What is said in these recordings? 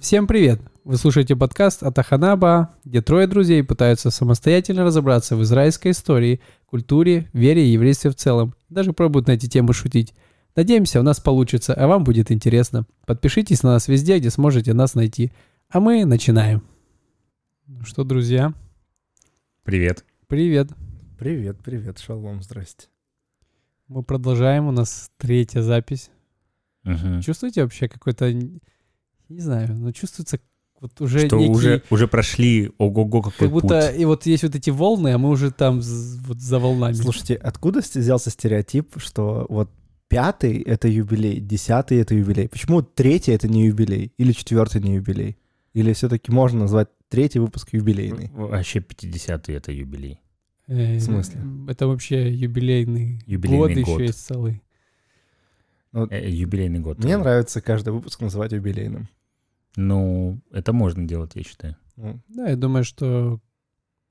Всем привет! Вы слушаете подкаст от Аханаба, где трое друзей пытаются самостоятельно разобраться в израильской истории, культуре, вере и еврействе в целом. Даже пробуют на эти темы шутить. Надеемся, у нас получится, а вам будет интересно. Подпишитесь на нас везде, где сможете нас найти. А мы начинаем. Ну что, друзья? Привет. Привет. Привет, привет. Шалом, здрасте. Мы продолжаем. У нас третья запись. Угу. Чувствуете вообще какой-то... Не знаю, но чувствуется вот уже что некий... уже прошли ого-го какой путь. Как будто путь. И вот есть вот эти волны, а мы уже там вот за волнами. Слушайте, откуда взялся стереотип, что вот 5-й — это юбилей, 10-й — это юбилей? Почему 3-й — это не юбилей? Или 4-й — не юбилей? Или все-таки можно назвать 3-й выпуск юбилейный? Вообще 50-й — это юбилей. В смысле? Это вообще юбилейный год. Еще есть целый. Юбилейный год. Мне нравится каждый выпуск называть юбилейным. Ну, это можно делать, я считаю. Да, я думаю, что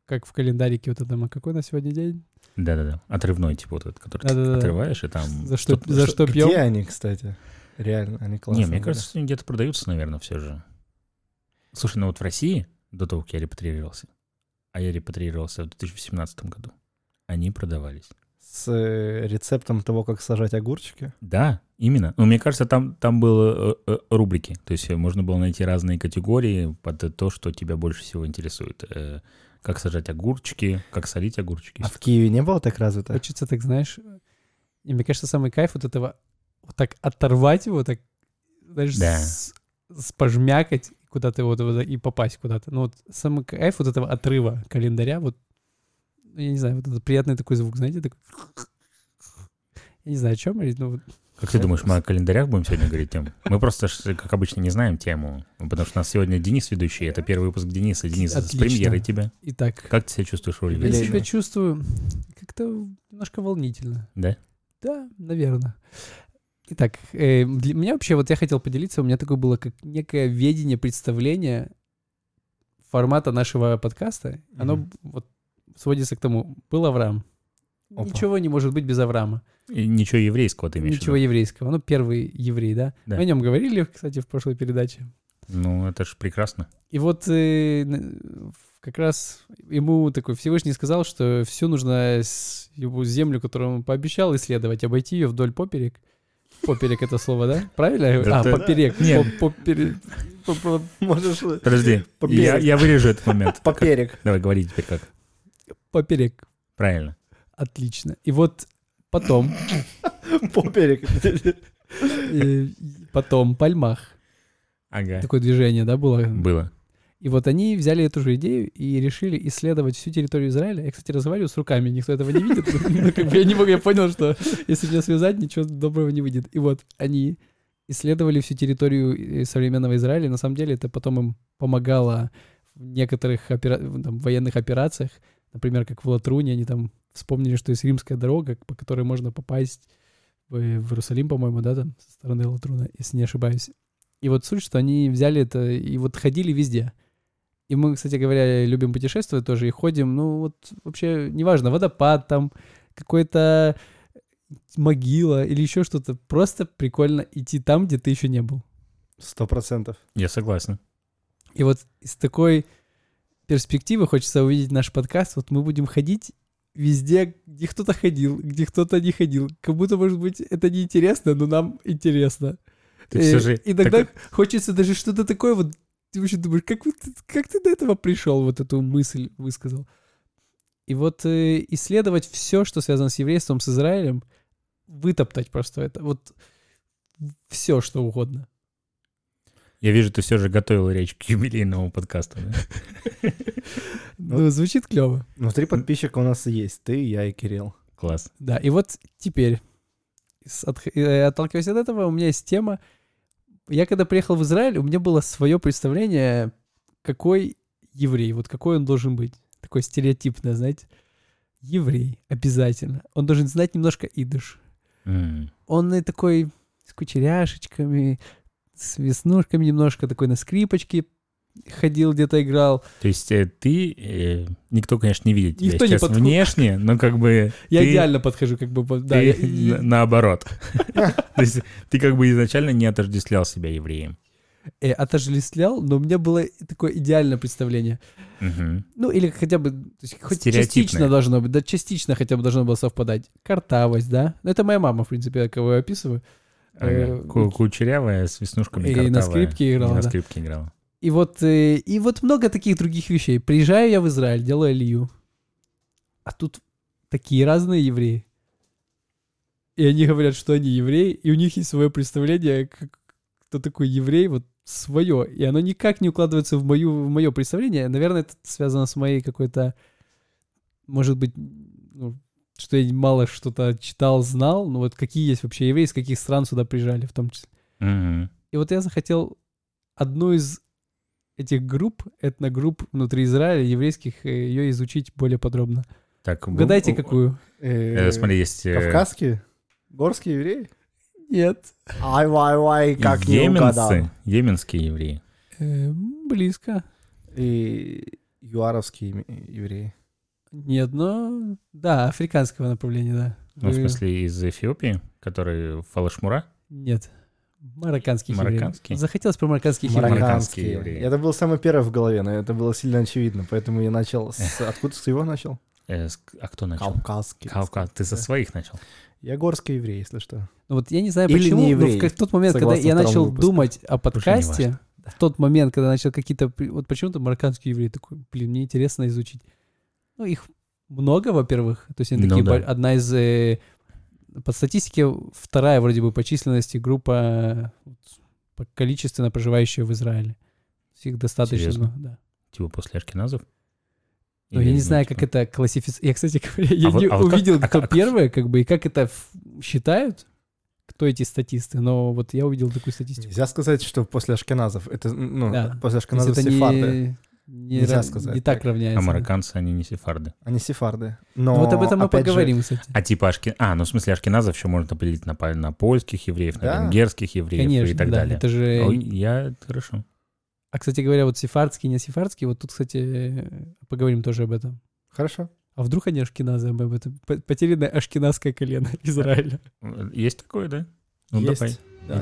как в календарике вот этом, а какой на сегодня день? Да-да-да, отрывной, типа вот этот, который ты отрываешь, и там... За что пьем? Где они, кстати? Реально, они классные. Не, мне кажется, что они где-то продаются, наверное, все же. Слушай, ну вот в России, до того, как я репатриировался, а я репатриировался в 2017 году, они продавались. С рецептом того, как сажать огурчики? Да, именно. Ну, мне кажется, там были рубрики. То есть можно было найти разные категории под то, что тебя больше всего интересует. Как сажать огурчики, как солить огурчики. А в Киеве не было так развито? Хочется, так знаешь... И мне кажется, самый кайф вот этого... Вот так оторвать его, так... Знаешь, да. Спожмякать куда-то его вот, и попасть куда-то. Ну, вот самый кайф вот этого отрыва календаря, вот... Я не знаю, вот этот приятный такой звук, знаете, такой... Я не знаю, о чем говорить, но... Как ты думаешь, мы о календарях будем сегодня говорить, Тем? Мы просто, как обычно, не знаем тему, потому что у нас сегодня Денис ведущий, это первый выпуск Дениса. Денис, отлично. С премьерой тебя. Итак. Как ты себя чувствуешь, Ольга? Я себя чувствую как-то немножко волнительно. Да? Да, наверное. Итак, для меня вообще, вот я хотел поделиться, у меня такое было как некое ведение, представление формата нашего подкаста. Оно вот сводится к тому, был Авраам. Опа. Ничего не может быть без Авраама. И ничего еврейского ты имеешь в виду? Ничего еврейского. Ну, первый еврей, да? Мы о нем говорили, кстати, в прошлой передаче. Ну, это ж прекрасно. И вот как раз ему такой Всевышний сказал, что всю нужно его землю, которую он пообещал, исследовать, обойти ее вдоль поперек. Поперек — это слово, да? Правильно? А, поперек. Нет. Можешь... Подожди, я вырежу этот момент. Поперек. Давай, говори теперь как. Поперек. Правильно. Отлично. И вот потом... Поперек. Потом Пальмах. Ага. Такое движение, да, было? Было. И вот они взяли эту же идею и решили исследовать всю территорию Израиля. Я, кстати, разговариваю с руками, никто этого не видит. Но как бы я не могу, я понял, что если меня связать, ничего доброго не выйдет. И вот они исследовали всю территорию современного Израиля. На самом деле это потом им помогало в некоторых военных операциях. Например, как в Латруне, они там вспомнили, что есть римская дорога, по которой можно попасть в Иерусалим, по-моему, да, там, со стороны Латруна, если не ошибаюсь. И вот суть, что они взяли это и вот ходили везде. И мы, кстати говоря, любим путешествовать тоже и ходим, ну вот вообще неважно, водопад там, какой-то могила или еще что-то. Просто прикольно идти там, где ты еще не был. 100%. Я согласен. И вот из такой... перспективы, хочется увидеть наш подкаст. Вот мы будем ходить везде, где кто-то ходил, где кто-то не ходил. Как будто, может быть, это неинтересно, но нам интересно. Иногда хочется даже что-то такое вот... Ты вообще думаешь, как ты до этого пришел, вот эту мысль высказал. И вот исследовать все, что связано с еврейством, с Израилем, вытоптать просто это. Вот все, что угодно. Я вижу, ты все же готовил речь к юбилейному подкасту. Да? Ну, звучит клево. Ну, 3 подписчика у нас есть. Ты, я и Кирилл. Класс. Да, и вот теперь, отталкиваясь от этого, у меня есть тема. Я когда приехал в Израиль, у меня было свое представление, какой еврей, вот какой он должен быть. Такое стереотипное, знаете. Еврей обязательно. Он должен знать немножко идыш. Он и такой с кучеряшечками... с веснушками немножко, такой на скрипочке ходил, где-то играл. То есть ты... никто, конечно, не видит тебя никто сейчас внешне, но как бы... Я идеально подхожу, как бы... Да, ты наоборот. То есть ты как бы изначально не отождествлял себя евреем. отождествлял, но у меня было такое идеальное представление. Угу. Ну, или хотя бы... То есть, хоть частично должно быть, да, частично хотя бы должно было совпадать. Картавость, да? Это моя мама, в принципе, кого я описываю. Кучерявая, с веснушками картавая. Или на скрипке играла. На скрипке играла. И вот много таких других вещей. Приезжаю я в Израиль, делаю алию. А тут такие разные евреи. И они говорят, что они евреи, и у них есть свое представление, как, кто такой еврей, вот свое. И оно никак не укладывается в мое представление. Наверное, это связано с моей какой-то... Может быть, что я мало что-то читал, знал. Но вот какие есть вообще евреи, из каких стран сюда приезжали в том числе. Угу. И вот я захотел одну из этих групп, этногрупп внутри Израиля, еврейских, ее изучить более подробно. Так, угадайте, какую? Смотри, есть... Кавказские? Горские евреи? Нет. Ай-вай-вай, как не угадал. Йеменские евреи. Близко. И юаровские евреи. Нет, но... Да, африканского направления, да. Ну, в смысле, из Эфиопии, которые Фалашмура? Нет. Марокканские. Захотелось про марокканские евреи. Это было самое первое в голове, но это было сильно очевидно, поэтому я начал с... Откуда ты его начал? А кто начал? Кавказский. Ты со своих начал? Я горский еврей, если что. Ну вот я не знаю, или почему, не еврей, но в тот момент, когда я начал думать о подкасте, в тот момент, когда начал какие-то... Вот почему-то марокканские евреи такой, блин, мне интересно изучить. Ну, их много, во-первых. То есть они такие... Да. Одна из... По статистике, вторая вроде бы по численности группа количественно проживающая в Израиле. Их достаточно. Серьезно? Да. Типа после ашкеназов? Ну, я не знаю, как это классифицируется. Я, кстати говоря, увидел, кто первое, как бы, и как это считают, кто эти статисты, но вот я увидел такую статистику. Нельзя сказать, что после ашкеназов, это, после ашкеназов сефарды. Нельзя сказать. Не так равняется. А марокканцы, они не сефарды. Они сефарды. Но вот об этом мы поговорим, кстати. А типа ашкеназов еще можно определить на польских евреев, на венгерских евреев и так далее. Это же... Ой, я... Хорошо. А, кстати говоря, вот сефардские, не сефардские, вот тут, кстати, поговорим тоже об этом. Хорошо. А вдруг они ашкеназы об этом? Потерянное ашкеназское колено Израиля. Есть такое, да? Ну, есть. Давай. Да.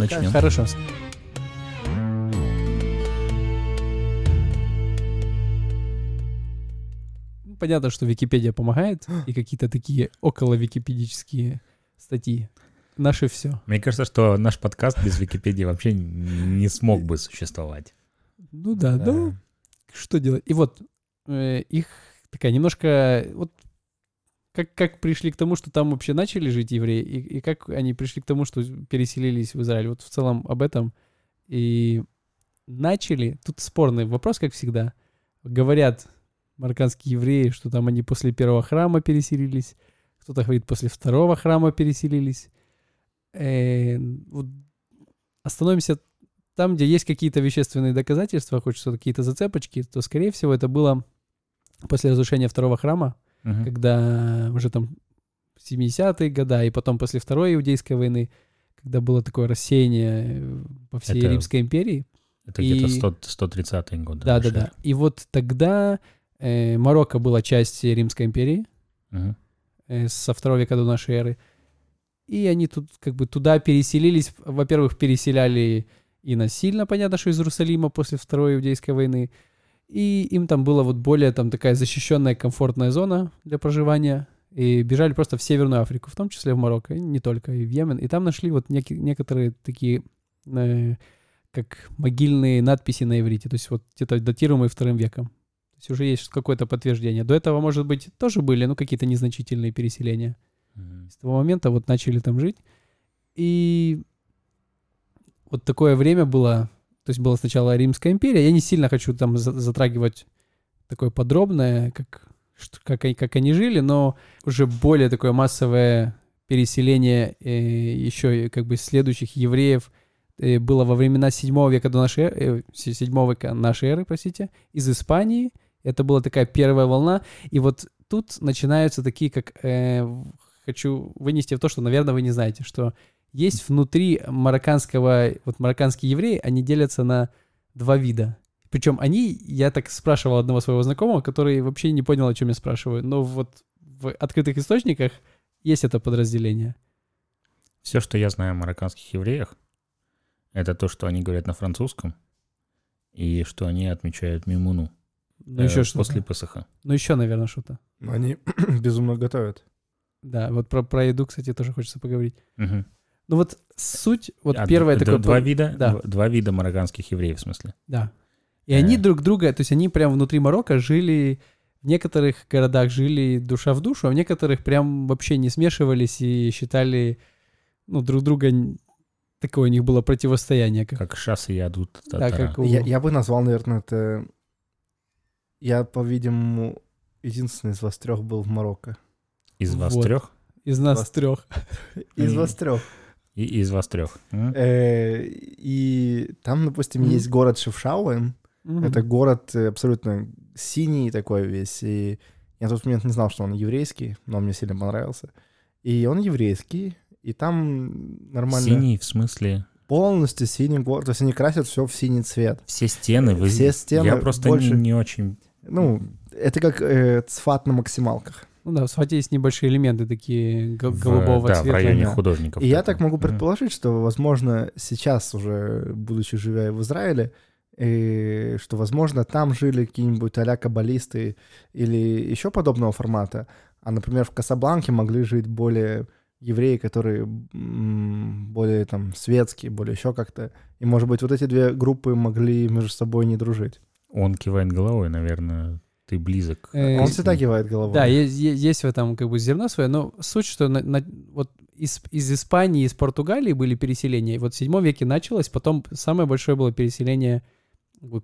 Начнем. Хорошо. Понятно, что Википедия помогает, и какие-то такие околовикипедические статьи. Наше все. Мне кажется, что наш подкаст без Википедии вообще не смог бы существовать. Ну да, ну что делать? И вот их такая немножко... Вот как пришли к тому, что там вообще начали жить евреи, и как они пришли к тому, что переселились в Израиль. Вот в целом об этом и начали. Тут спорный вопрос, как всегда. Говорят марокканские евреи, что там они после первого храма переселились. Кто-то говорит, после второго храма переселились. Вот остановимся там, где есть какие-то вещественные доказательства, хоть что-то, какие-то зацепочки, то, скорее всего, это было после разрушения второго храма, когда уже там 70-е годы, и потом после Второй Иудейской войны, когда было такое рассеяние по всей Римской империи. Это где-то 130-е годы. Да. И вот тогда Марокко была частью Римской империи со 2 века до нашей эры. И они тут как бы туда переселились. Во-первых, переселяли и насильно, понятно, что из Иерусалима после Второй Иудейской войны. И им там была вот более там такая защищенная, комфортная зона для проживания. И бежали просто в Северную Африку, в том числе в Марокко, и не только, и в Йемен. И там нашли вот некоторые такие, как могильные надписи на иврите. То есть вот где-то датируемые Вторым веком. То есть уже есть какое-то подтверждение. До этого, может быть, тоже были, какие-то незначительные переселения. С того момента вот начали там жить. И вот такое время было. То есть была сначала Римская империя. Я не сильно хочу там затрагивать такое подробное, как они жили, но уже более такое массовое переселение еще как бы следующих евреев было во времена 7 века до нашей эры, 7 века нашей эры, простите, из Испании. Это была такая первая волна. И вот тут начинаются такие, как... Хочу вынести в то, что, наверное, вы не знаете, что есть внутри марокканского... Вот марокканские евреи, они делятся на два вида. Причем они... Я так спрашивал одного своего знакомого, который вообще не понял, о чем я спрашиваю. Но вот в открытых источниках есть это подразделение. Все, что я знаю о марокканских евреях, Это то, что они говорят на французском, и что они отмечают Мимуну еще после Пасаха. Ну, еще, наверное, что-то. Они безумно готовят. Да, вот про еду, кстати, тоже хочется поговорить. Угу. Ну вот суть, вот первое такое... Два вида марокканских евреев, в смысле. Да. И они друг друга, то есть они прям внутри Марокко жили... В некоторых городах жили душа в душу, а в некоторых прям вообще не смешивались и считали, ну, друг друга... Такое у них было противостояние. Как шас и ядут. Да, как у... я бы назвал, наверное, это... Я, по-видимому, единственный из вас трех был в Марокко. Из вас трех? Из нас трех. Из вас трех. И из вас трех. И там, допустим, есть город Шефшауэн. Это город абсолютно синий такой весь. И я в тот момент не знал, что он еврейский, но он мне сильно понравился. И он еврейский, и там нормально... Синий в смысле? Полностью синий город. То есть они красят все в синий цвет. Все стены? Все стены. Я просто больше... не очень... Ну, это как Цфат на максималках. Ну да, в Цфате есть небольшие элементы такие голубого цвета. Да, в районе художников. И я так могу предположить, что, возможно, сейчас уже, будучи живя в Израиле, и что, возможно, там жили какие-нибудь а-ля каббалисты или еще подобного формата. А, например, в Касабланке могли жить более евреи, которые более там светские, более еще как-то. И, может быть, вот эти две группы могли между собой не дружить. Он кивает головой, наверное, ты близок. Он всегда кивает головой. Да, есть в этом как бы зерно свое, но суть, что вот из Испании, из Португалии были переселения. Вот в 7 веке началось, потом самое большое было переселение...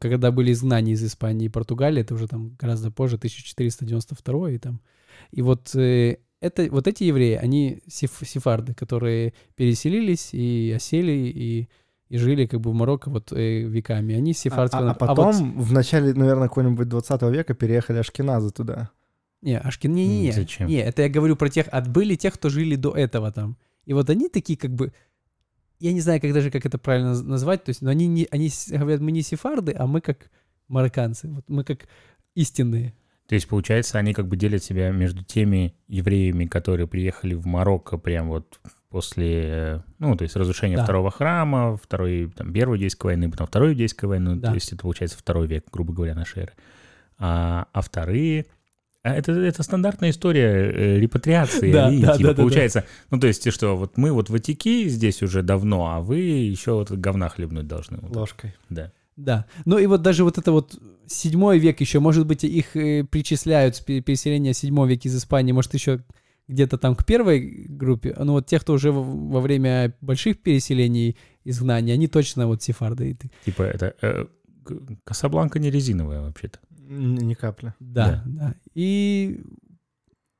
когда были изгнания из Испании и Португалии, это уже там гораздо позже, 1492 и там. И вот, вот эти евреи, они сефарды, которые переселились и осели, и жили как бы в Марокко вот веками. Они сефардские... А потом в начале, наверное, какого-нибудь 20 века переехали ашкеназы туда. Не, ашкеназы... Зачем? Не, это я говорю про тех... Отбыли тех, кто жили до этого там. И вот они такие как бы... Я не знаю, как даже как это правильно назвать, то есть, но они говорят, мы не сефарды, а мы как марокканцы, вот мы как истинные. То есть, получается, они как бы делят себя между теми евреями, которые приехали в Марокко прям вот после, ну, то есть, разрушения второго храма, Первой Иудейской войны, потом Второй Иудейской войны, то есть, это, получается, 2 век, грубо говоря, нашей эры. А вторые... Это стандартная история репатриации. Получается, ну, то есть, что вот мы вот в Атике здесь уже давно, а вы еще вот говна хлебнуть должны. Ложкой. Да. Да. Ну, и вот даже вот это вот 7 век еще, может быть, их причисляют, переселение 7 века из Испании, может, еще где-то там к первой группе. Ну, вот те, кто уже во время больших переселений, изгнаний, они точно вот сефарды. Типа это... Касабланка не резиновая вообще-то. Ни капли. Да. И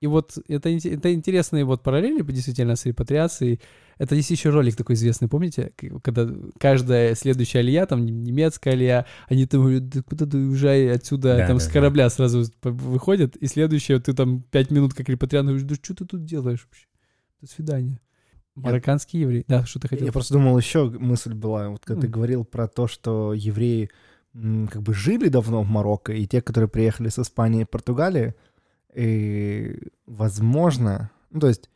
вот это интересные вот параллели действительно с репатриацией. Это есть еще ролик такой известный, помните? Когда каждая следующая алия, там немецкая алия, они там говорят, куда ты уезжай отсюда, там с корабля сразу выходят, и следующее, ты там 5 минут как репатриант, говоришь, да что ты тут делаешь вообще? До свидания. Марокканские евреи. Да, что ты хотел? Я просто думал, еще мысль была, вот когда ты говорил про то, что евреи как бы жили давно в Марокко, и те, которые приехали с Испании и Португалии, и, возможно, ну, то есть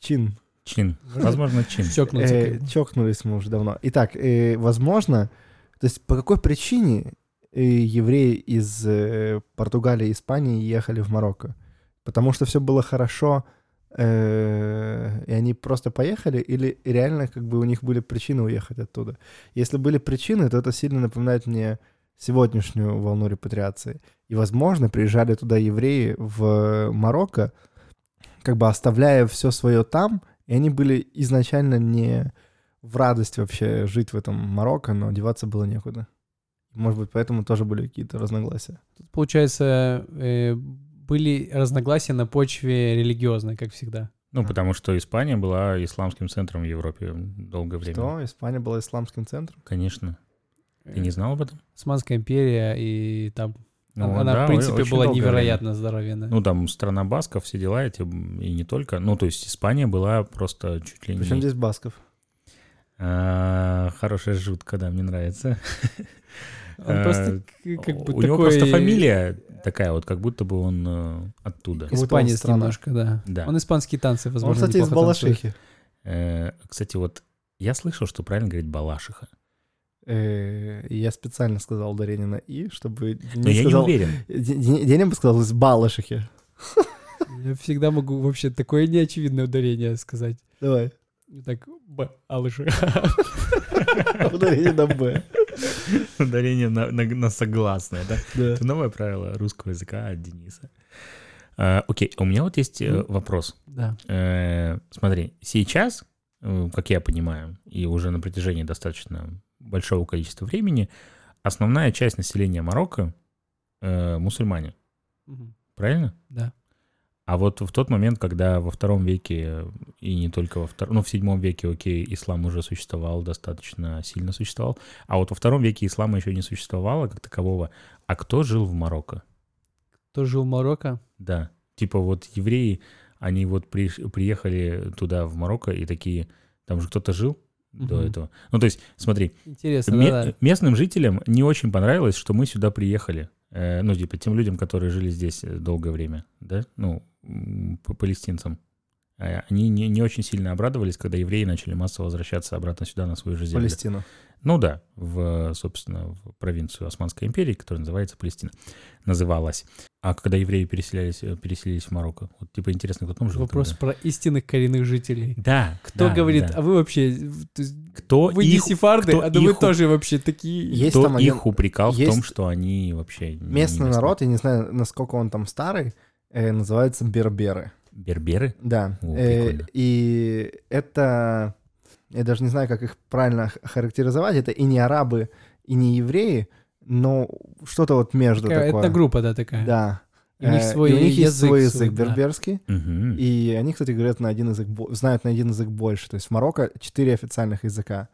чин. Чокнулись мы уже давно. Итак, возможно, то есть по какой причине евреи из Португалии и Испании ехали в Марокко? Потому что все было хорошо, и они просто поехали, или реально как бы у них были причины уехать оттуда? Если были причины, то это сильно напоминает мне сегодняшнюю волну репатриации. И, возможно, приезжали туда евреи в Марокко, как бы оставляя все свое там, и они были изначально не в радость вообще жить в этом Марокко, но деваться было некуда. Может быть, поэтому тоже были какие-то разногласия. Тут, получается, были разногласия на почве религиозной, как всегда. Ну, потому что Испания была исламским центром в Европе долгое время. Что? Испания была исламским центром? Конечно. Ты не знал об этом? Османская империя, и там... она, в принципе, была невероятно здоровенная. Ну, там страна басков, все дела эти, и не только. Ну, то есть Испания была просто чуть ли не... Причем здесь басков? Хорошая жутка, да, мне нравится. Просто как бы у такой... него просто фамилия такая вот, как будто бы он оттуда. Испанец немножко, да. Он испанские танцы, возможно, неплохо танцует. Он, кстати, из Балашихи. Кстати, вот Я слышал, что правильно говорить «балашиха». Я специально сказал ударение на «и», чтобы... Но я сказал... не уверен. Деня бы сказал «балашихе». Я всегда могу вообще такое неочевидное ударение сказать. Давай. Так, «балашиха». Ударение на «б». Ударение на согласное, да? Да. Это новое правило русского языка от Дениса. Окей, у меня вот есть вопрос. Да. Смотри, сейчас, как я понимаю, и уже на протяжении достаточно большого количества времени, основная часть населения Марокко мусульмане. Угу. Правильно? Да. А вот в тот момент, когда во втором веке, и не только во втором, ну, в VII веке, окей, ислам уже существовал, достаточно сильно существовал, а вот во втором веке ислама еще не существовало как такового. А кто жил в Марокко? Кто жил в Марокко? Да. Типа вот евреи, они вот приехали туда, в Марокко, и такие, там же кто-то жил до этого. Ну, то есть, смотри, местным жителям не очень понравилось, что мы сюда приехали. Ну, типа, тем людям, которые жили здесь долгое время, да, ну, палестинцам. Они не очень сильно обрадовались, когда евреи начали массово возвращаться обратно сюда, на свою же землю. Палестина. Ну да, собственно, в провинцию Османской империи, которая называется Палестина. Называлась. А когда евреи переселились в Марокко? Вот, типа, интересно, кто там жил? Вопрос тогда? Про истинных коренных жителей. Да. Кто говорит, а вы вообще... Кто вы их, не сефарды, кто а да их, вы тоже вообще такие... Есть кто там их упрекал в том, что они вообще... Местный народ, я не знаю, насколько он там старый, называется берберы. Берберы? Да. О, и это, я даже не знаю, как их правильно характеризовать, это и не арабы, и не евреи, но что-то вот между такая, такое. Это группа, да, такая. Да. У них есть свой язык берберский, да. И они, кстати, говорят на один язык, знают на один язык больше. То есть в Марокко 4 официальных языка.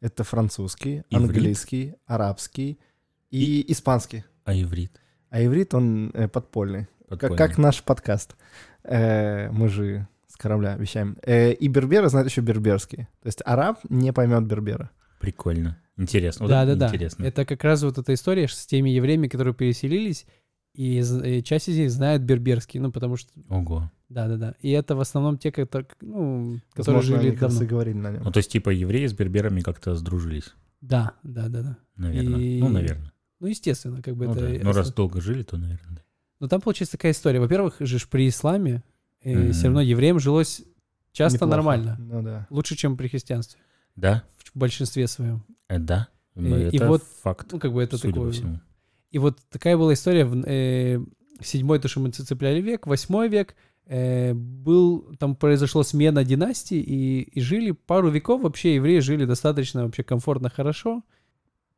Это французский, иврит, английский, арабский и испанский. А иврит? А иврит, он подпольный. Как наш подкаст. Мы же с корабля вещаем. И берберы знают еще берберский. То есть араб не поймет бербера. Прикольно. Интересно. Да-да-да. Вот это как раз вот эта история с теми евреями, которые переселились, и часть из них знает берберский, ну, потому что... Ого. Да-да-да. И это в основном те, которые жили давно. И говорили на нем. Ну, то есть типа евреи с берберами как-то сдружились. Да-да-да. Наверное. И... Ну, наверное. Ну, естественно, как бы ну, это... Да. Ну, раз долго жили, то, наверное, да. Но там получается такая история. Во-первых, же при исламе все равно евреям жилось часто неплохо, нормально. Ну, да. Лучше, чем при христианстве. Да. В большинстве своем. Да. Это вот, факт. Ну, как бы это такое. И вот такая была история в 7-й, то, что мы цепляли век, 8 век. Там произошла смена династий, и жили пару веков. Вообще евреи жили достаточно вообще комфортно, хорошо.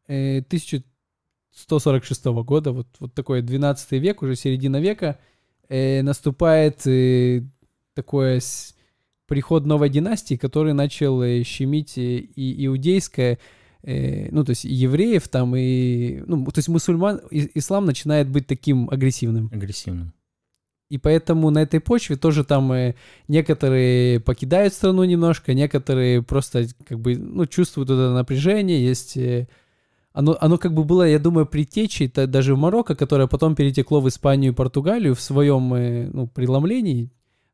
1146 года, вот такой 12 век, уже середина века, наступает такой приход новой династии, который начал щемить и иудейское, ну, то есть и евреев там, и... Ну, то есть мусульман, ислам начинает быть таким агрессивным. Агрессивным. И поэтому на этой почве тоже там некоторые покидают страну немножко, некоторые просто как бы, ну, чувствуют это напряжение, есть... Оно как бы было, я думаю, предтечей даже в Марокко, которое потом перетекло в Испанию и Португалию в своем преломлении.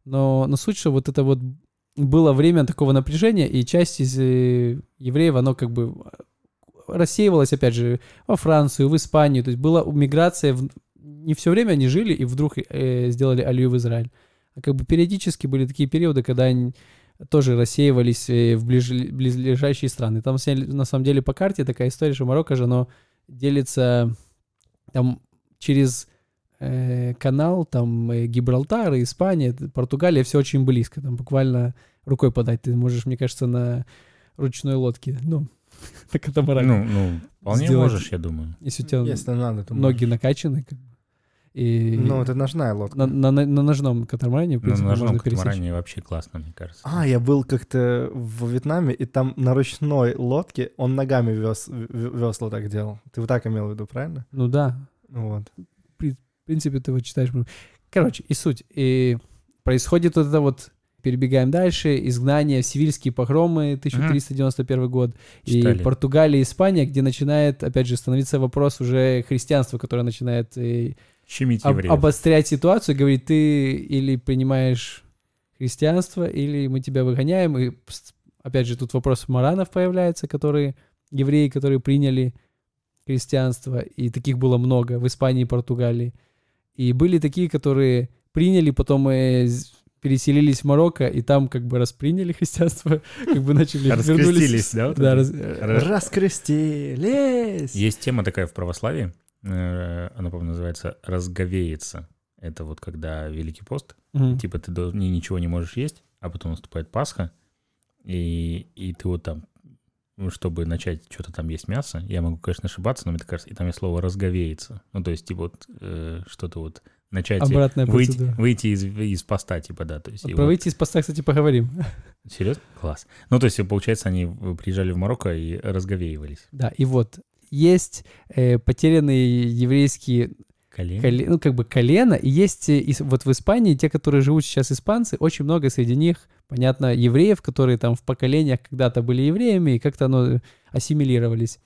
Но суть, что вот это вот было время такого напряжения, и часть из евреев, оно как бы рассеивалось, опять же, во Францию, в Испанию. То есть была миграция, не все время они жили, и вдруг сделали алию в Израиль. А как бы периодически были такие периоды, когда они... тоже рассеивались в близлежащие страны. Там на самом деле по карте такая история, что Марокко же, оно делится там через канал, там Гибралтар, Испания, Португалия, все очень близко. Там буквально рукой подать. Ты можешь, мне кажется, на ручной лодке, ну, на катамаране. Ну, вполне можешь, я думаю. Если у тебя ноги накачаны, как бы. И ну, это ножная лодка. На ножном катамаране, в принципе, можно пересечь. На ножном катамаране вообще классно, мне кажется. Я был как-то во Вьетнаме, и там на ручной лодке он ногами весла так делал. Ты вот так имел в виду, правильно? Ну да. Вот. В принципе, ты вот читаешь. Короче, и суть. И происходит вот это вот, перебегаем дальше, изгнание, севильские погромы, 1391 год. Читали. И Португалия, Испания, где начинает, опять же, становиться вопрос уже христианства, которое начинает... щемить евреев. Обострять ситуацию, говорит, ты или принимаешь христианство, или мы тебя выгоняем, и Опять же, тут вопрос маранов появляется, которые евреи, которые приняли христианство, и таких было много в Испании и Португалии. И были такие, которые приняли, потом переселились в Марокко, и там как бы расприняли христианство, как бы начали... Раскрестились, да? Да, раскрестились! Есть тема такая в православии, она, по-моему, называется «разговеется». Это вот когда Великий пост, типа ты ничего не можешь есть, а потом наступает Пасха, и ты вот там, чтобы начать что-то там есть мясо, я могу, конечно, ошибаться, но мне так кажется, и там есть слово «разговеется». Ну, то есть, типа, вот что-то вот начать... Обратная процедура. Выйти из поста, типа, да. То есть, вот про выйти из поста, кстати, поговорим. Серьезно? Класс. Ну, то есть, получается, они приезжали в Марокко и разговеивались. Да, и вот есть потерянные еврейские... ну, как бы колено. И есть вот в Испании те, которые живут сейчас испанцы, очень много среди них, понятно, евреев, которые там в поколениях когда-то были евреями и как-то оно ассимилировались.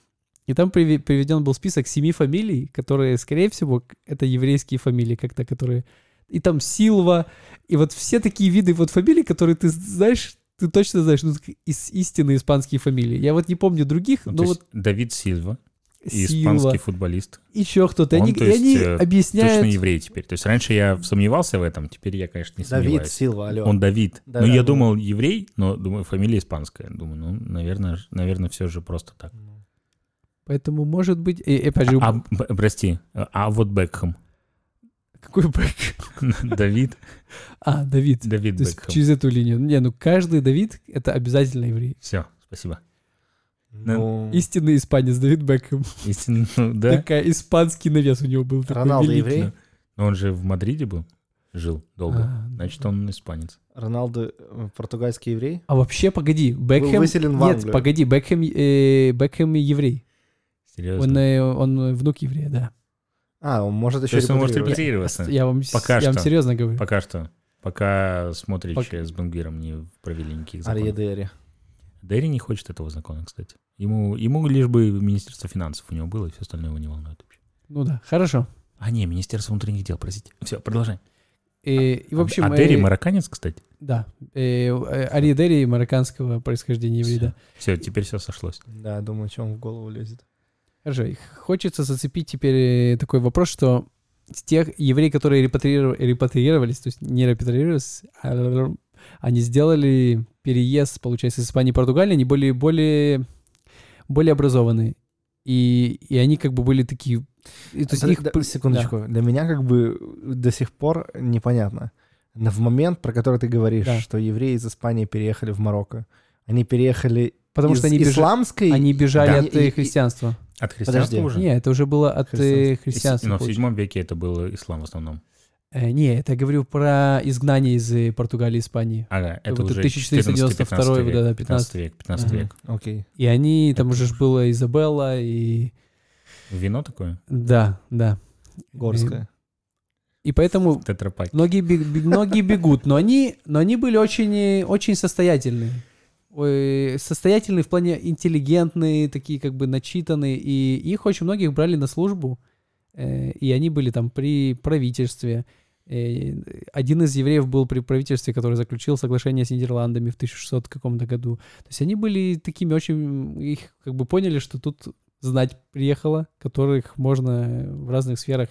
И там приведен был список 7 фамилий, которые, скорее всего, это еврейские фамилии как-то, которые... И там Сильва, и вот все такие виды вот фамилий, которые ты знаешь, ты точно знаешь, ну, истинные испанские фамилии. Я вот не помню других, ну, но вот... Давид Сильва. И испанский футболист. Еще кто-то. Они объясняют... Точно еврей теперь. То есть раньше я сомневался в этом, теперь я, конечно, не сомневаюсь. Давид Сильва, алло. Он Давид. Да, ну, да, я думал, еврей, но, думаю, фамилия испанская. Думаю, ну, наверное, все же просто так. Поэтому, может быть... Прости, а вот Бекхэм? Какой Бекхэм? Давид. А, Давид. Давид Бекхэм. Через эту линию. Не, ну, каждый Давид — это обязательно еврей. Все, спасибо. Ну... Истинный испанец Давид Бекхэм. Истинный, ну, да. Такой испанский навес у него был. Роналдо еврей? Но он же в Мадриде был, жил долго. Значит, он испанец. Роналдо португальский еврей? А вообще, погоди, Бекхэм... Выселен в Англию. Нет, погоди, Бекхэм еврей. Серьезно? Он внук еврея, да. А, он может еще... То есть он может репатриироваться? Я вам серьезно говорю. Пока что. Пока Смотрич с Бенгвиром не провели никаких законов. Арье Дери. Дерри не хочет этого закона, кстати. Ему лишь бы Министерство финансов у него было, и все остальное его не волнует вообще. Ну да, хорошо. А не, Министерство внутренних дел, простите. Все, продолжай. В общем, Дерри марокканец, кстати? Да. Арье Дери марокканского происхождения еврея. Все, теперь все сошлось. Да, думаю, что он в голову лезет. Хорошо. Хочется зацепить теперь такой вопрос, что тех евреев, которые репатриировались, то есть не репатриировались, они сделали переезд, получается, из Испании и Португалии, они были более образованные. И они как бы были такие... Секундочку. Да. Для меня как бы до сих пор непонятно. Но в момент, про который ты говоришь, да, что евреи из Испании переехали в Марокко, они переехали исламской... Они бежали от христианства. От христианства? Подожди, уже? Нет, это уже было от христианства. Но в 7 веке это был ислам в основном. Не, это я говорю про изгнание из Португалии и Испании. Ага, это вот уже 1492 век, да, 15 век. Окей. И они, там уже было Изабелла и... Вино такое? Да, да. Горское. И поэтому многие бегут, но они были очень, очень состоятельные. Состоятельные в плане интеллигентные, такие как бы начитанные, и их очень многих брали на службу. И они были там при правительстве. Один из евреев был при правительстве, который заключил соглашение с Нидерландами в 1600 каком-то году. То есть они были такими очень... Их как бы поняли, что тут знать приехало, которых можно в разных сферах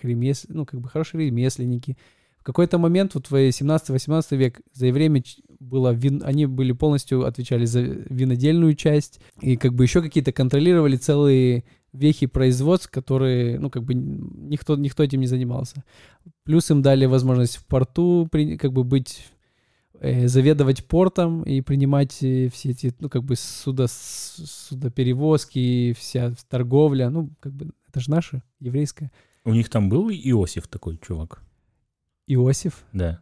ну, как бы хорошие ремесленники. В какой-то момент, вот в 17-18 век, за время было они были полностью отвечали за винодельную часть. И как бы еще какие-то контролировали целые... вехи производств, которые, ну, как бы никто этим не занимался. Плюс им дали возможность в порту как бы быть, заведовать портом и принимать все эти, ну, как бы судоперевозки, вся торговля, ну, как бы это же наша, еврейская. У них там был Иосиф такой чувак? Иосиф? Да.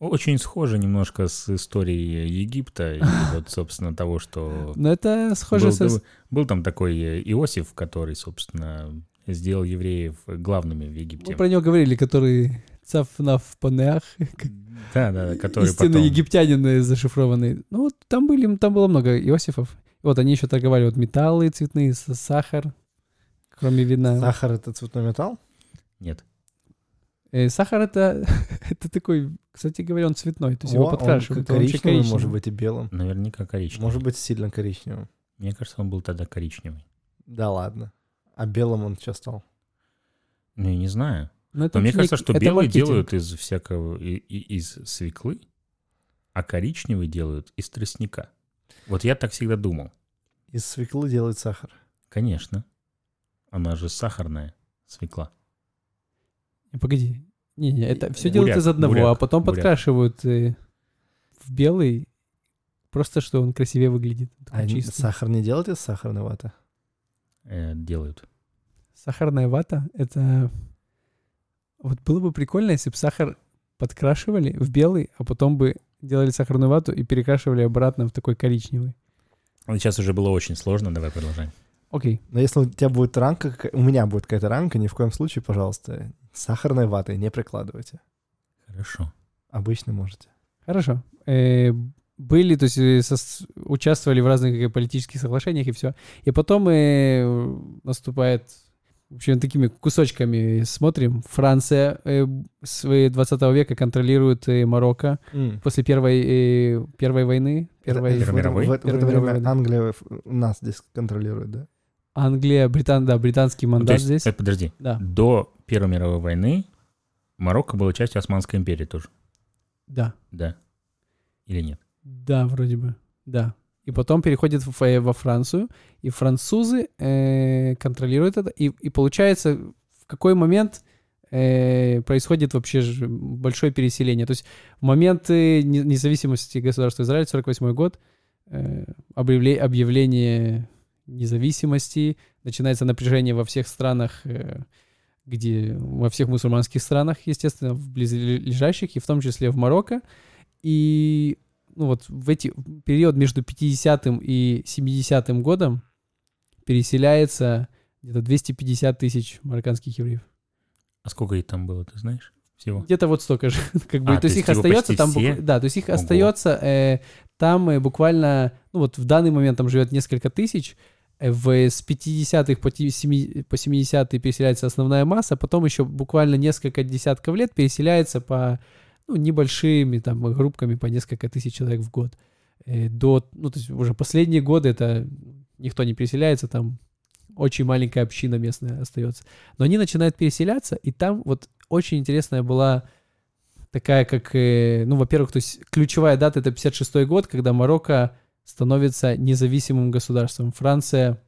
Очень схоже немножко с историей Египта и вот, собственно, того, что... Но это схоже Был там такой Иосиф, который, собственно, сделал евреев главными в Египте. Мы про него говорили, который цафнаф панеах. Да, который истинно потом... египтянин зашифрованный. Ну, вот там было много Иосифов. Вот они еще торговали вот металлы цветные, сахар, кроме вина. Сахар — это цветной металл? Нет. Сахар это такой, кстати говоря, он цветной, то есть его подкрашивают. Он коричневый, может быть, и белым. Наверняка коричневый. Может быть, сильно коричневым. Мне кажется, он был тогда коричневый. Да ладно. А белым он сейчас стал? Ну, я не знаю. Но мне кажется, что белый делают из всякого, из свеклы, а коричневый делают из тростника. Вот я так всегда думал. Из свеклы делают сахар? Конечно. Она же сахарная свекла. Погоди. Не, это все делают из одного, буряк, а потом подкрашивают в белый, просто что он красивее выглядит. А сахар не делают из сахарной ваты? Делают. Сахарная вата — это... Вот было бы прикольно, если бы сахар подкрашивали в белый, а потом бы делали сахарную вату и перекрашивали обратно в такой коричневый. Сейчас уже было очень сложно, давай продолжаем. Окей. Но если у тебя будет ранка, у меня будет какая-то ранка, ни в коем случае, пожалуйста, сахарной ватой не прикладывайте. Хорошо. Обычно можете. Хорошо. Были, то есть участвовали в разных политических соглашениях и все. И потом наступает, в общем, такими кусочками смотрим. Франция с 20 века контролирует Марокко после первой войны. Первой мировой. В это время Англия нас здесь контролирует, да? Англия, британский мандат, ну, то есть, здесь. Подожди. Да. До Первой мировой войны Марокко была частью Османской империи тоже. Да. Да. Или нет? Да, вроде бы. Да. И потом переходит во Францию, и французы контролируют это. И получается, в какой момент происходит вообще большое переселение. То есть в момент независимости государства Израиль, 1948 год, объявление независимости, начинается напряжение во всех странах, во всех мусульманских странах, естественно, в близлежащих, и в том числе в Марокко. И ну вот в период между 50-м и 70-м годом переселяется где-то 250 тысяч марокканских евреев. А сколько их там было, ты знаешь? Всего? Где-то вот столько же. То есть их остается там... Да, то есть их остается там буквально... Ну вот в данный момент там живет несколько тысяч. С 50-х по 70-е переселяется основная масса. Потом еще буквально несколько десятков лет переселяется по... Ну, небольшими там группками по несколько тысяч человек в год. То есть уже последние годы это никто не переселяется, там очень маленькая община местная остается. Но они начинают переселяться, и там вот очень интересная была такая, как, во-первых, то есть ключевая дата — это 56-й год, когда Марокко становится независимым государством. Франция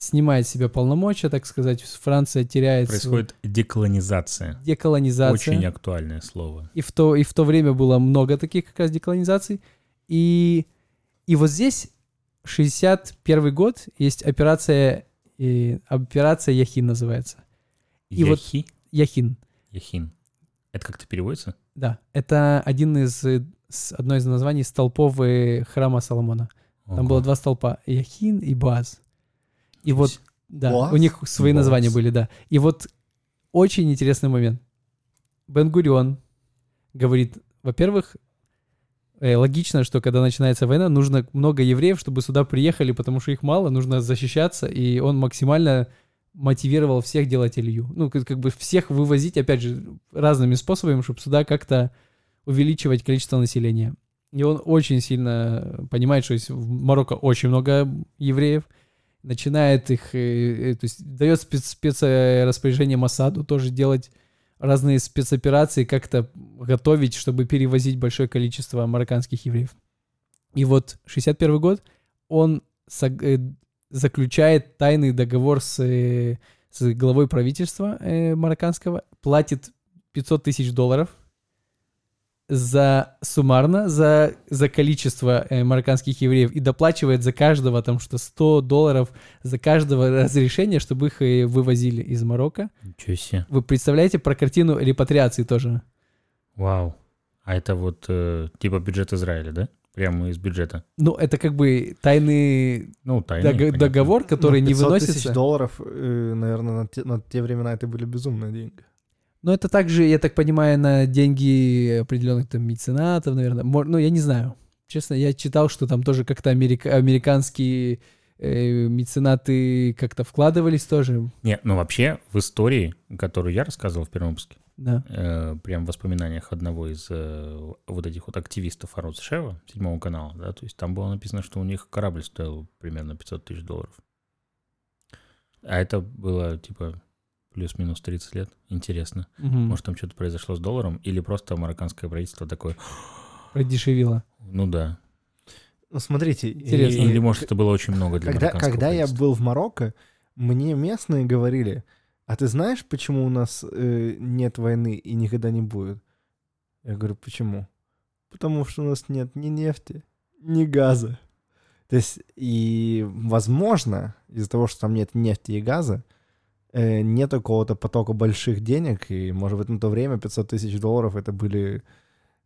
снимает с себя полномочия, так сказать. Франция теряет... Происходит деколонизация. Очень актуальное слово. И в то время было много таких как раз деколонизаций. И вот здесь 61 год есть операция Яхин называется. Яхин. Это как-то переводится? Да. Это одно из названий столпов храма Соломона. Ого. Там было два столпа. Яхин и Боаз. И вот, да, у них свои названия были, да. И вот очень интересный момент. Бен-Гурион говорит, во-первых, логично, что когда начинается война, нужно много евреев, чтобы сюда приехали, потому что их мало, нужно защищаться, и он максимально мотивировал всех делать Илью. Ну, как бы всех вывозить, опять же, разными способами, чтобы сюда как-то увеличивать количество населения. И он очень сильно понимает, что в Марокко очень много евреев, начинает их, то есть дает спецраспоряжение Масаду тоже делать разные спецоперации, как-то готовить, чтобы перевозить большое количество марокканских евреев. И вот 61 год он заключает тайный договор с главой правительства марокканского, платит $500 тысяч за количество марокканских евреев и доплачивает за каждого там что $100 за каждого разрешения, чтобы их вывозили из Марокко. Ничего себе. Вы представляете про картину репатриации тоже? Вау. А это вот типа бюджет Израиля, да? Прямо из бюджета. Ну, это как бы тайный договор, который не выносится. $500 тысяч, наверное, на те времена это были безумные деньги. Но это также, я так понимаю, на деньги определенных там меценатов, наверное. Я не знаю. Честно, я читал, что там тоже как-то американские меценаты как-то вкладывались тоже? Нет, ну вообще в истории, которую я рассказывал в первом выпуске, да. Прям в воспоминаниях одного из вот этих вот активистов Арут Шева, 7 канала, да, то есть там было написано, что у них корабль стоил примерно $500 тысяч. А это было типа плюс-минус 30 лет. Интересно. Угу. Может, там что-то произошло с долларом? Или просто марокканское правительство такое... Продешевило. Ну да. Ну смотрите... Интересно. Или, может, это было очень много для марокканского правительства. Когда я был в Марокко, мне местные говорили, а ты знаешь, почему у нас нет войны и никогда не будет? Я говорю, почему? Потому что у нас нет ни нефти, ни газа. То есть, и, возможно, из-за того, что там нет нефти и газа, нет какого-то потока больших денег, и, может быть, на то время $500 тысяч это были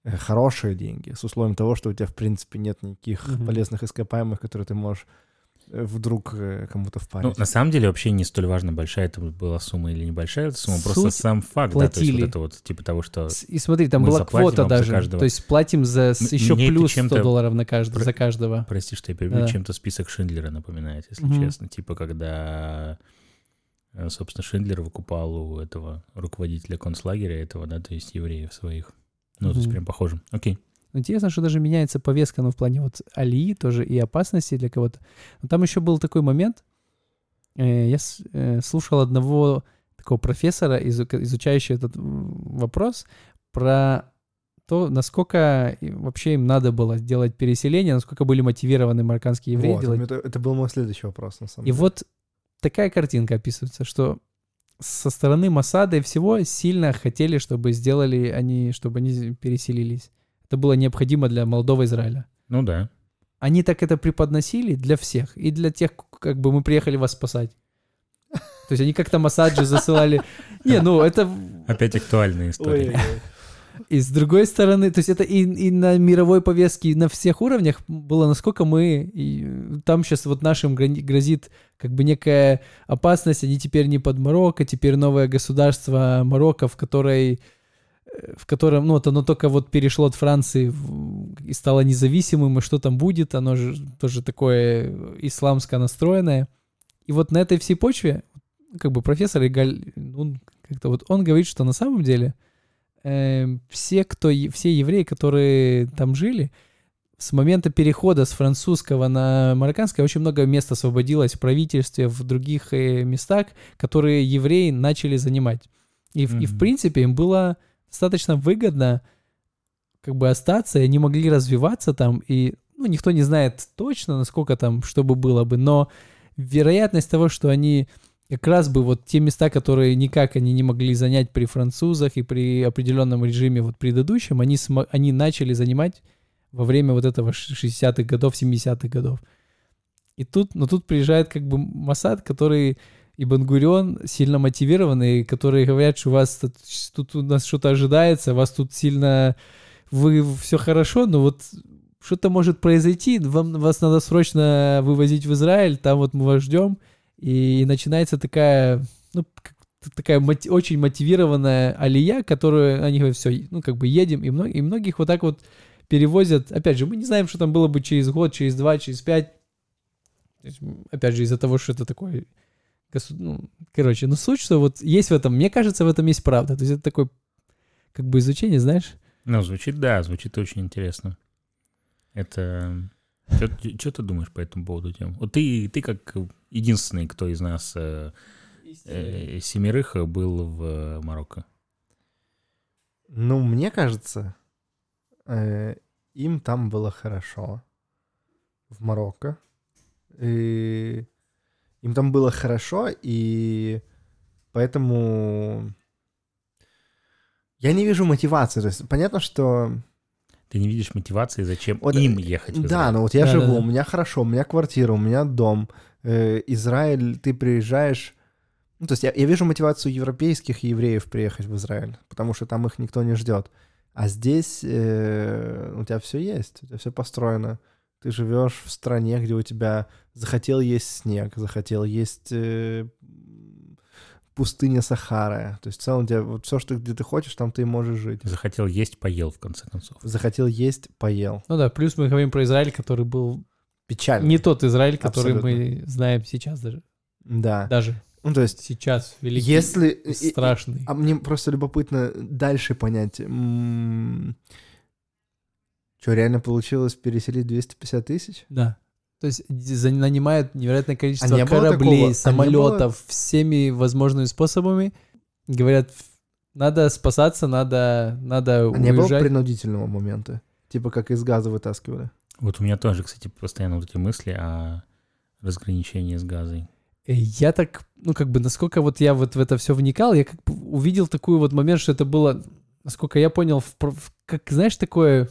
хорошие деньги, с условием того, что у тебя, в принципе, нет никаких полезных ископаемых, которые ты можешь вдруг кому-то впарить. Ну, на самом деле, вообще не столь важно, большая это была сумма или небольшая сумма, просто сам факт, да, то есть вот это вот, типа того, что... И смотри, там была квота даже, то есть платим за еще плюс $100 на каждого, за каждого. Прости, что я перебью, чем-то список Шиндлера напоминает, если честно, типа когда... Собственно, Шиндлер выкупал у этого руководителя концлагеря этого, да, то есть евреев своих. Ну, то есть прям похожим. Окей. Интересно, что даже меняется повестка, ну, в плане вот Алии тоже и опасности для кого-то. Но там еще был такой момент. Я слушал одного такого профессора, изучающего этот вопрос, про то, насколько вообще им надо было делать переселение, насколько были мотивированы марокканские евреи делать. Это был мой следующий вопрос, на самом деле. И вот такая картинка описывается, что со стороны Масада и всего сильно хотели, чтобы сделали они, чтобы они переселились. Это было необходимо для молодого Израиля. Ну да. Они так это преподносили для всех. И для тех, как бы мы приехали вас спасать. То есть они как-то Масад же засылали. Не, ну это... Опять актуальная история. И с другой стороны, то есть это и на мировой повестке, и на всех уровнях было, насколько мы... И там сейчас вот нашим грозит как бы некая опасность, они теперь не под Марокко, теперь новое государство Марокко, в котором, ну, вот оно только вот перешло от Франции и стало независимым, и что там будет, оно же тоже такое исламско настроенное. И вот на этой всей почве, как бы профессор Игаль, он как-то вот, он говорит, что на самом деле... все евреи, которые там жили, с момента перехода с французского на марокканское очень много мест освободилось в правительстве, в других местах, которые евреи начали занимать. И в принципе, им было достаточно выгодно как бы остаться, и они могли развиваться там, и ну, никто не знает точно, насколько там, что бы было бы, но вероятность того, что они... Как раз бы вот те места, которые никак они не могли занять при французах и при определенном режиме вот предыдущем, они начали занимать во время вот этого 60-х годов, 70-х годов. И тут приезжает как бы Масад, который и Бен-Гурион сильно мотивированный, которые говорят, что у вас тут у нас что-то ожидается, у вас тут сильно... Вы все хорошо, но вот... Что-то может произойти, вас надо срочно вывозить в Израиль, там вот мы вас ждем. И начинается такая, ну, такая очень мотивированная алия, которую они говорят, все, ну, как бы едем, и многих вот так вот перевозят. Опять же, мы не знаем, что там было бы через год, через два, через пять. Опять же, из-за того, что это такое... Ну, короче, ну, суть, что вот есть в этом, мне кажется, в этом есть правда. То есть это такое, как бы, изучение, знаешь? Ну, звучит, да, звучит очень интересно. Это... Что ты думаешь по этому поводу, Тём? Вот ты как единственный, кто из нас семерых был в Марокко. Ну, мне кажется, им там было хорошо. В Марокко. И им там было хорошо, и поэтому я не вижу мотивации. То есть понятно, что... Ты не видишь мотивации, зачем вот, им ехать в Израиль. Да, но вот я живу, у меня хорошо, у меня квартира, у меня дом. Израиль, ты приезжаешь... Ну, то есть я вижу мотивацию европейских евреев приехать в Израиль, потому что там их никто не ждет. А здесь у тебя все есть, у тебя все построено. Ты живешь в стране, где у тебя захотел есть снег, захотел есть пустыня Сахара. То есть в целом у тебя вот все, что где ты хочешь, там ты можешь жить. Захотел есть, поел, в конце концов. Ну да, плюс мы говорим про Израиль, который был Печально. Не тот Израиль, который мы знаем сейчас даже. Да. Даже. Ну, то есть сейчас великий, страшный. А мне просто любопытно дальше понять. Что, реально получилось переселить 250 тысяч? Да. То есть нанимают невероятное количество кораблей, самолетов, всеми возможными способами. Говорят, надо спасаться, надо уезжать. Не было принудительного момента? Типа как из Газа вытаскивали? Вот у меня тоже, кстати, постоянно вот эти мысли о разграничении с Газой. Я так, ну как бы, насколько вот я вот в это все вникал, я как бы увидел такой вот момент, что это было, насколько я понял, как, знаешь, такое,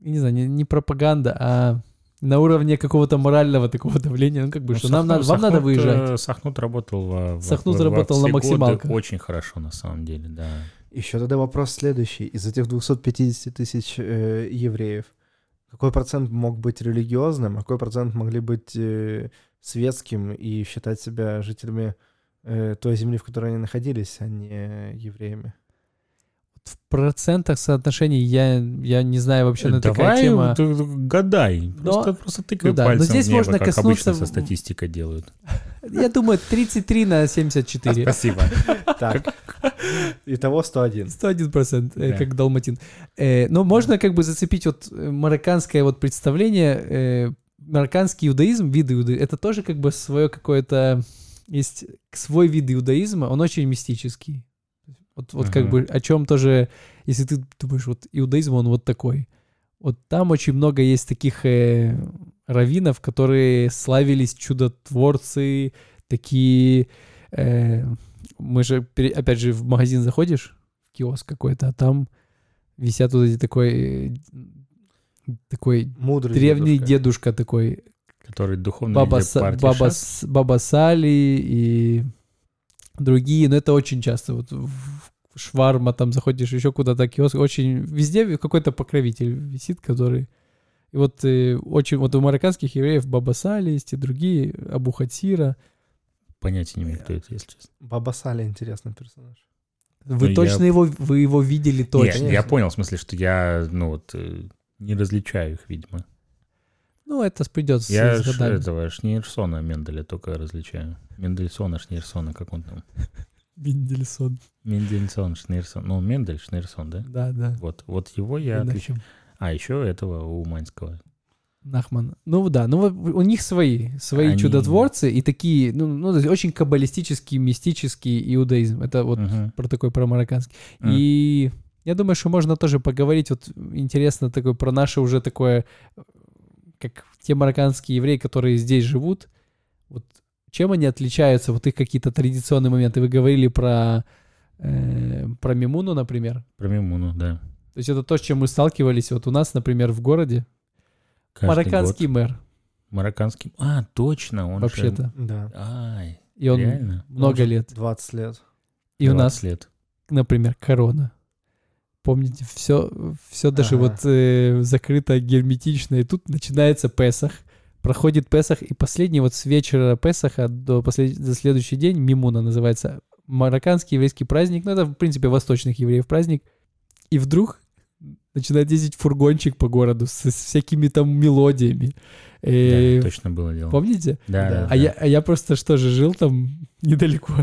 не знаю, не пропаганда, а на уровне какого-то морального такого давления, ну как бы, ну, что вам надо выезжать. Сахнут работал работал на максималках. Очень хорошо, на самом деле, да. Еще тогда вопрос следующий. Из этих 250 тысяч евреев, какой процент мог быть религиозным, а какой процент могли быть... светским и считать себя жителями той земли, в которой они находились, а не евреями. В процентах соотношений я не знаю вообще, на такая тема. Гадай. Просто тыкай пальцем. Но здесь в небо, можно как обычно со статистикой делают. Я думаю, 33/74. Спасибо. Так. Итого 101. 101%, как далматин. Но можно как бы зацепить вот марокканское вот представление. Марокканский иудаизм, вид иудаизма, это тоже как бы свое какое-то... Есть свой вид иудаизма, он очень мистический. Вот как бы о чем тоже... Если ты думаешь, вот иудаизм, он вот такой. Вот там очень много есть таких раввинов, которые славились чудотворцы, такие... мы же, опять же, в магазин заходишь, в киоск какой-то, а там висят вот эти такой мудрый древний дедушка такой. Который духовный Баба Сали и другие. Но это очень часто. Вот в шварма там заходишь, еще куда-то киоск. Очень везде какой-то покровитель висит, который... И вот, очень, вот у марокканских евреев Баба Сали есть и другие. Абу Хатира. Понятия не имею, кто это, если честно. Баба Сали интересный персонаж. Вы его видели точно? Нет, я понял, в смысле, что я... не различаю их, видимо. Это придется. Я этого Шнеерсона Менделя только различаю. Мендельсона Шнеерсона, как он там? Мендельсон Шнеерсон. Мендель Шнеерсон, да? Да, да. Вот его я отличаю. А еще этого Уманского. Нахман. У них свои они... чудотворцы и такие, очень каббалистический, мистический иудаизм. Это вот про такой, про марокканский. И... Я думаю, что можно тоже поговорить, интересно такое про наши уже такое, как те марокканские евреи, которые здесь живут, чем они отличаются, их какие-то традиционные моменты. Вы говорили про Мимуну, например. Про Мимуну, да. То есть это то, с чем мы сталкивались у нас, например, в городе. Марокканский мэр. Марокканский... А, точно, он вообще-то. Да. Ай, и он реально? Много лет. 20 лет. И 20 у нас, лет. Например, корона. Помните, все даже закрыто герметично. И тут начинается Песах. Проходит Песах, и последний с вечера Песаха до следующий день, Мимуна называется, марокканский еврейский праздник. Это, в принципе, восточных евреев праздник. И вдруг начинает ездить фургончик по городу с всякими там мелодиями. Да, точно было дело. Помните? Да. Я просто жил там недалеко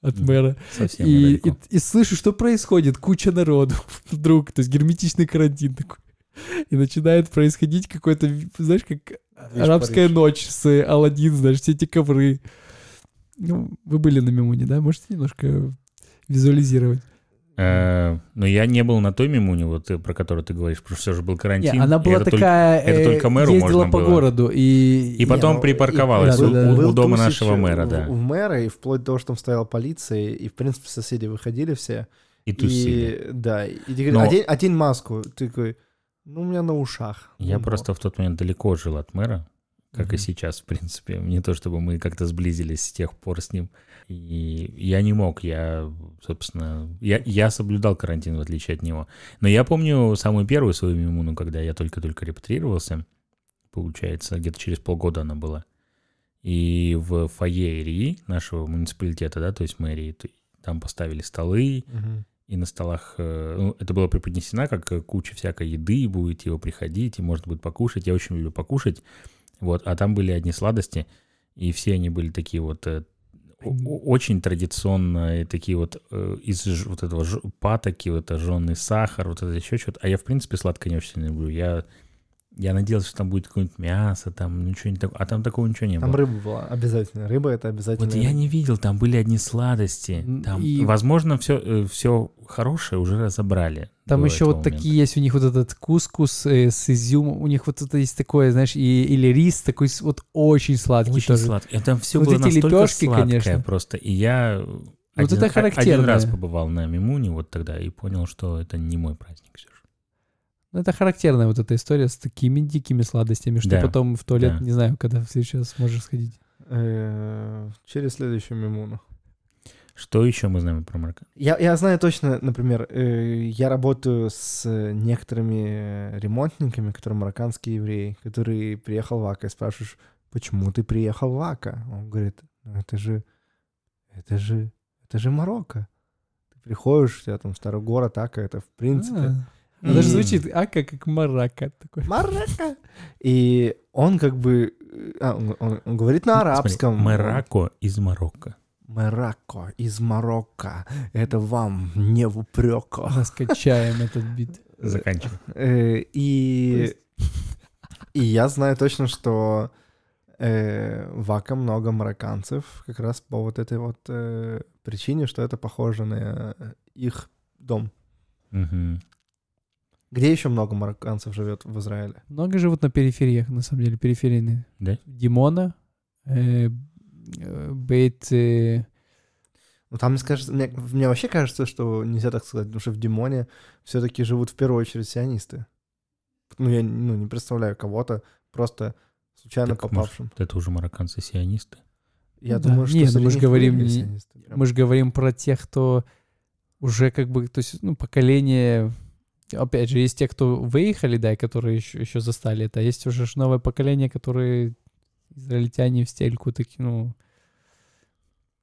от мэра. И слышу, что происходит. Куча народу вдруг. То есть герметичный карантин такой. И начинает происходить какой-то, знаешь, как арабская ночь с Аладдин, знаешь, все эти ковры. Вы были на Мимуне, да? Можете немножко визуализировать? Но я не был на той Мимуне, про которую ты говоришь, потому что все же был карантин. Нет, она была такая... это только мэру можно было. Ездила по городу. И потом припарковалась у дома нашего мэра. Да. У мэра, и вплоть до того, что там стояла полиция, и, в принципе, соседи выходили все. И тусили. Да. И говорили, одень маску. Ты такой, у меня на ушах. Я просто в тот момент далеко жил от мэра, как и сейчас, в принципе. Не то, чтобы мы как-то сблизились с тех пор с ним. И я не мог, я соблюдал карантин, в отличие от него. Но я помню самую первую свою Мимуну, когда я только-только репатрировался, получается, где-то через полгода она была. И в фойе Ирии нашего муниципалитета, да, то есть мэрии, там поставили столы, И на столах, ну, это было преподнесено, как куча всякой еды, будете его приходить, и можно будет покушать. Я очень люблю покушать. Вот, а там были одни сладости, и все они были такие вот очень традиционные, такие вот из вот этого патоки, вот жженый сахар, вот это еще что-то. А я, в принципе, сладкое не очень сильно люблю. Я надеялся, что там будет какое-нибудь мясо, там ну, что-нибудь такое. А там такого ничего не было. Там рыба была обязательно. Рыба — это обязательно. Вот я не видел, там были одни сладости. Там, и... Возможно, все хорошее уже разобрали. Там еще вот момента. Такие есть у них вот этот кускус с изюмом. У них вот это есть такое, знаешь, или рис такой вот очень сладкий. Очень тоже. Сладкий. Там все вот было настолько лепешки, сладкое, конечно. Просто. И я вот один раз побывал на Мимуне вот тогда и понял, что это не мой праздник, Сережа. Ну, это характерная вот эта история с такими дикими сладостями, что да, потом в туалет, да. Не знаю, когда ты сейчас сможешь сходить. Через следующую Мимуну. Что еще мы знаем про Марокко? Я знаю точно, например, я работаю с некоторыми ремонтниками, которые марокканские евреи, которые приехал в Ака, и спрашиваешь, почему ты приехал в Ака? Он говорит, это же Марокко. Ты приходишь, у тебя там старый город Ака, это в принципе... Она даже звучит Ака как Марокко. Такой. Марокко. И он как бы... он говорит на арабском. Смотри, Марокко из Марокко. Марокко из Марокко. Это вам не в упрёк. Раскачаем этот бит. Заканчиваем. И я знаю точно, что в Ака много марокканцев как раз по вот этой вот причине, что это похоже на их дом. Угу. Где еще много марокканцев живет в Израиле? Много живут на перифериях, на самом деле, периферийные. Да? Димона, Бейт... Ну, там, мне вообще кажется, что нельзя так сказать, потому что в Димоне все-таки живут в первую очередь сионисты. Ну, я не представляю кого-то просто случайно так, попавшим. Может, это уже марокканцы-сионисты? Я думаю, что... Нет, мы же говорим про тех, кто уже как бы... То есть, ну, поколение... Опять же, есть те, кто выехали, да, и которые еще застали это, а есть уже новое поколение, которые израильтяне в стельку такие, ну...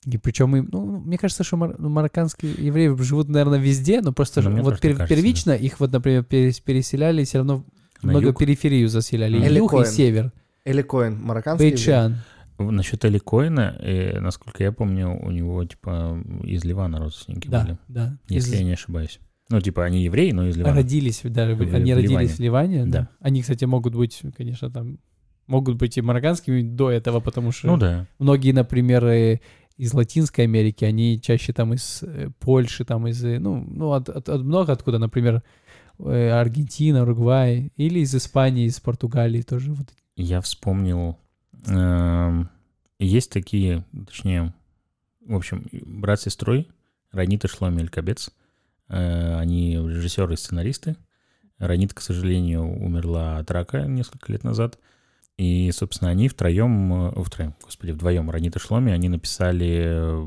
И причем им... Ну, мне кажется, что марокканские евреи живут, наверное, везде, но просто вот первично кажется, да. Их вот, например, переселяли, все равно на много юг. Периферию заселяли. Юг и север. Эли-Коэн, марокканский еврей. Насчет Эли-Коэна, насколько я помню, у него, типа, из Ливана родственники были. Да, если я не ошибаюсь. Ну, типа, они евреи, но из Ливана. Родились, да, они родились в Ливане. Да. Они, кстати, могут быть, конечно, там, могут быть и марокканскими до этого, потому что многие, например, из Латинской Америки, они чаще там из Польши, там из, ну от много откуда, например, Аргентина, Уругвай, или из Испании, из Португалии тоже. Вот. Я вспомнил, есть такие, точнее, в общем, брат с сестрой, Ронит и Шломи Кобец. Они режиссеры и сценаристы. Ронит, к сожалению, умерла от рака несколько лет назад. И, собственно, они вдвоем, Ронит и Шломи, они написали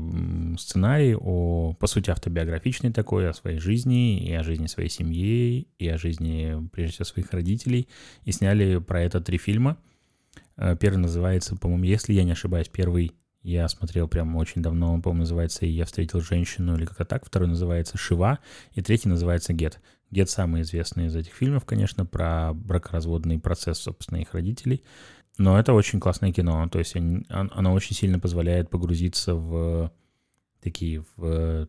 сценарий по сути, автобиографичный такой, о своей жизни, и о жизни своей семьи, и о жизни, прежде всего, своих родителей. И сняли про это 3 фильма. Первый называется, по-моему, если я не ошибаюсь, первый я смотрел прям очень давно, он, по-моему, называется «И я встретил женщину» или как-то так. Второй называется «Шива», и третий называется «Гет». «Гет» — самый известный из этих фильмов, конечно, про бракоразводный процесс, собственно, их родителей. Но это очень классное кино, то есть оно очень сильно позволяет погрузиться в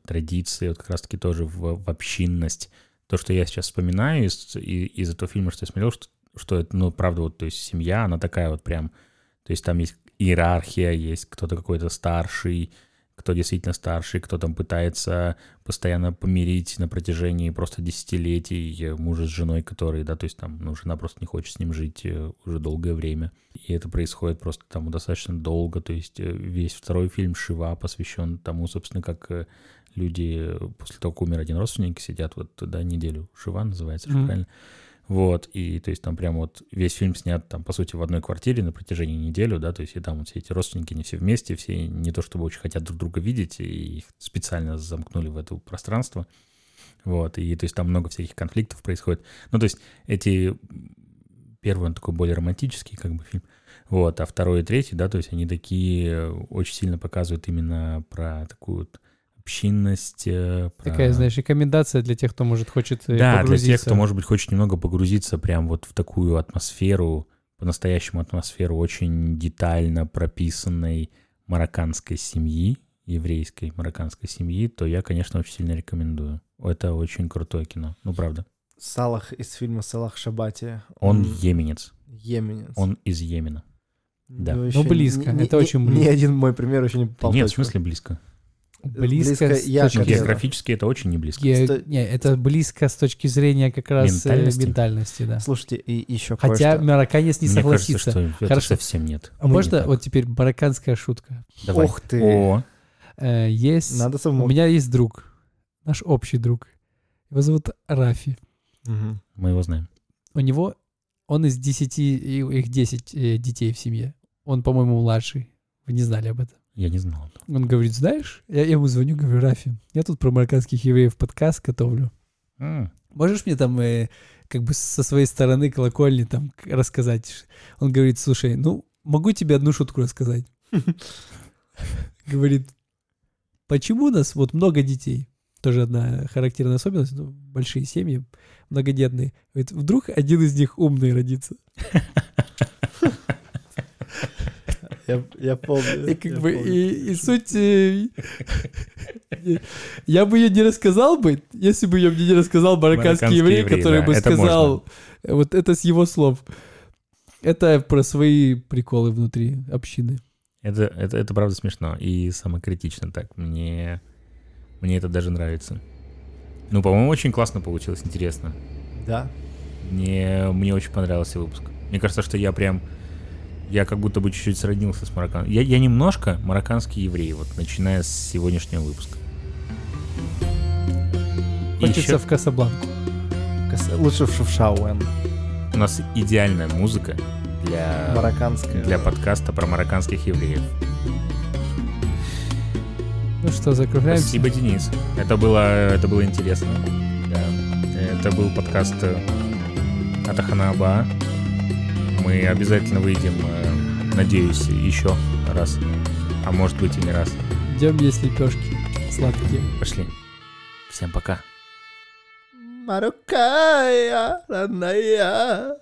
традиции, вот как раз-таки тоже в общинность. То, что я сейчас вспоминаю из этого фильма, что я смотрел, что это, ну, правда, вот, то есть семья, она такая вот прям, то есть там есть иерархия, есть кто-то какой-то старший, кто действительно старший, кто там пытается постоянно помирить на протяжении просто десятилетий мужа с женой, который, да, то есть там, ну, жена просто не хочет с ним жить уже долгое время. И это происходит просто там достаточно долго, то есть весь второй фильм «Шива» посвящен тому, собственно, как люди после того, как умер один родственник, сидят вот, да, неделю. «Шива» называется, правильно? Вот, и то есть там прям вот весь фильм снят там, по сути, в одной квартире на протяжении недели, да, то есть и там вот все эти родственники не все вместе, все не то чтобы очень хотят друг друга видеть, и их специально замкнули в это пространство, вот, и то есть там много всяких конфликтов происходит. Ну, то есть первый, он такой более романтический, как бы, фильм, вот, а второй и третий, да, то есть они такие очень сильно показывают именно про такую вот общинность. Такая, знаешь, рекомендация для тех, кто, может, хочет погрузиться. Да, для тех, кто, может быть, хочет немного погрузиться прям вот в такую атмосферу, по-настоящему атмосферу очень детально прописанной марокканской семьи, еврейской марокканской семьи, то я, конечно, очень сильно рекомендую. Это очень крутое кино, ну, правда. Салах из фильма «Салах Шабати». Он йеменец. Йеменец. Он из Йемена. Да. Ну, близко. Это очень близко. Ни один мой пример еще не попал. Нет, в смысле близко? Близко с точки... Географически это очень не близко. Нет, это близко с точки зрения как раз ментальности, да. Слушайте, и еще хотя марокканец не согласится. Мне кажется, что это совсем нет. А можно вот теперь марокканская шутка? Давай. Ох ты! Есть... У меня есть друг. Наш общий друг. Его зовут Рафи. Мы его знаем. У него... Он из 10, их 10 детей в семье. Он, по-моему, младший. Вы не знали об этом? Я не знал. Он говорит, знаешь, я ему звоню, говорю, Рафи, я тут про марокканских евреев подкаст готовлю. Можешь мне там как бы со своей стороны колокольни там рассказать? Он говорит, слушай, ну, могу тебе одну шутку рассказать. Говорит, почему у нас вот много детей? Тоже одна характерная особенность, ну, большие семьи, многодетные. Говорит, вдруг один из них умный родится. Я помню. И суть... Я бы ее не рассказал бы, если бы ее мне не рассказал марокканский еврей, который бы сказал... Вот это с его слов. Это про свои приколы внутри общины. Это правда смешно и самокритично так. Мне это даже нравится. Ну, по-моему, очень классно получилось, интересно. Да. Мне очень понравился выпуск. Мне кажется, что я как будто бы чуть-чуть сроднился с марокканцем. Я немножко марокканский еврей, вот, начиная с сегодняшнего выпуска. Хочется еще... в Касабланку. Лучше в Шефшауэн. У нас идеальная музыка для подкаста про марокканских евреев. Ну что, закругляемся. Спасибо, Денис. Это было интересно. Да. Это был подкаст от Аханаба. Мы обязательно выйдем, надеюсь, еще раз. А может быть и не раз. Идем есть лепешки сладкие. Пошли. Всем пока. Мароккая, родная.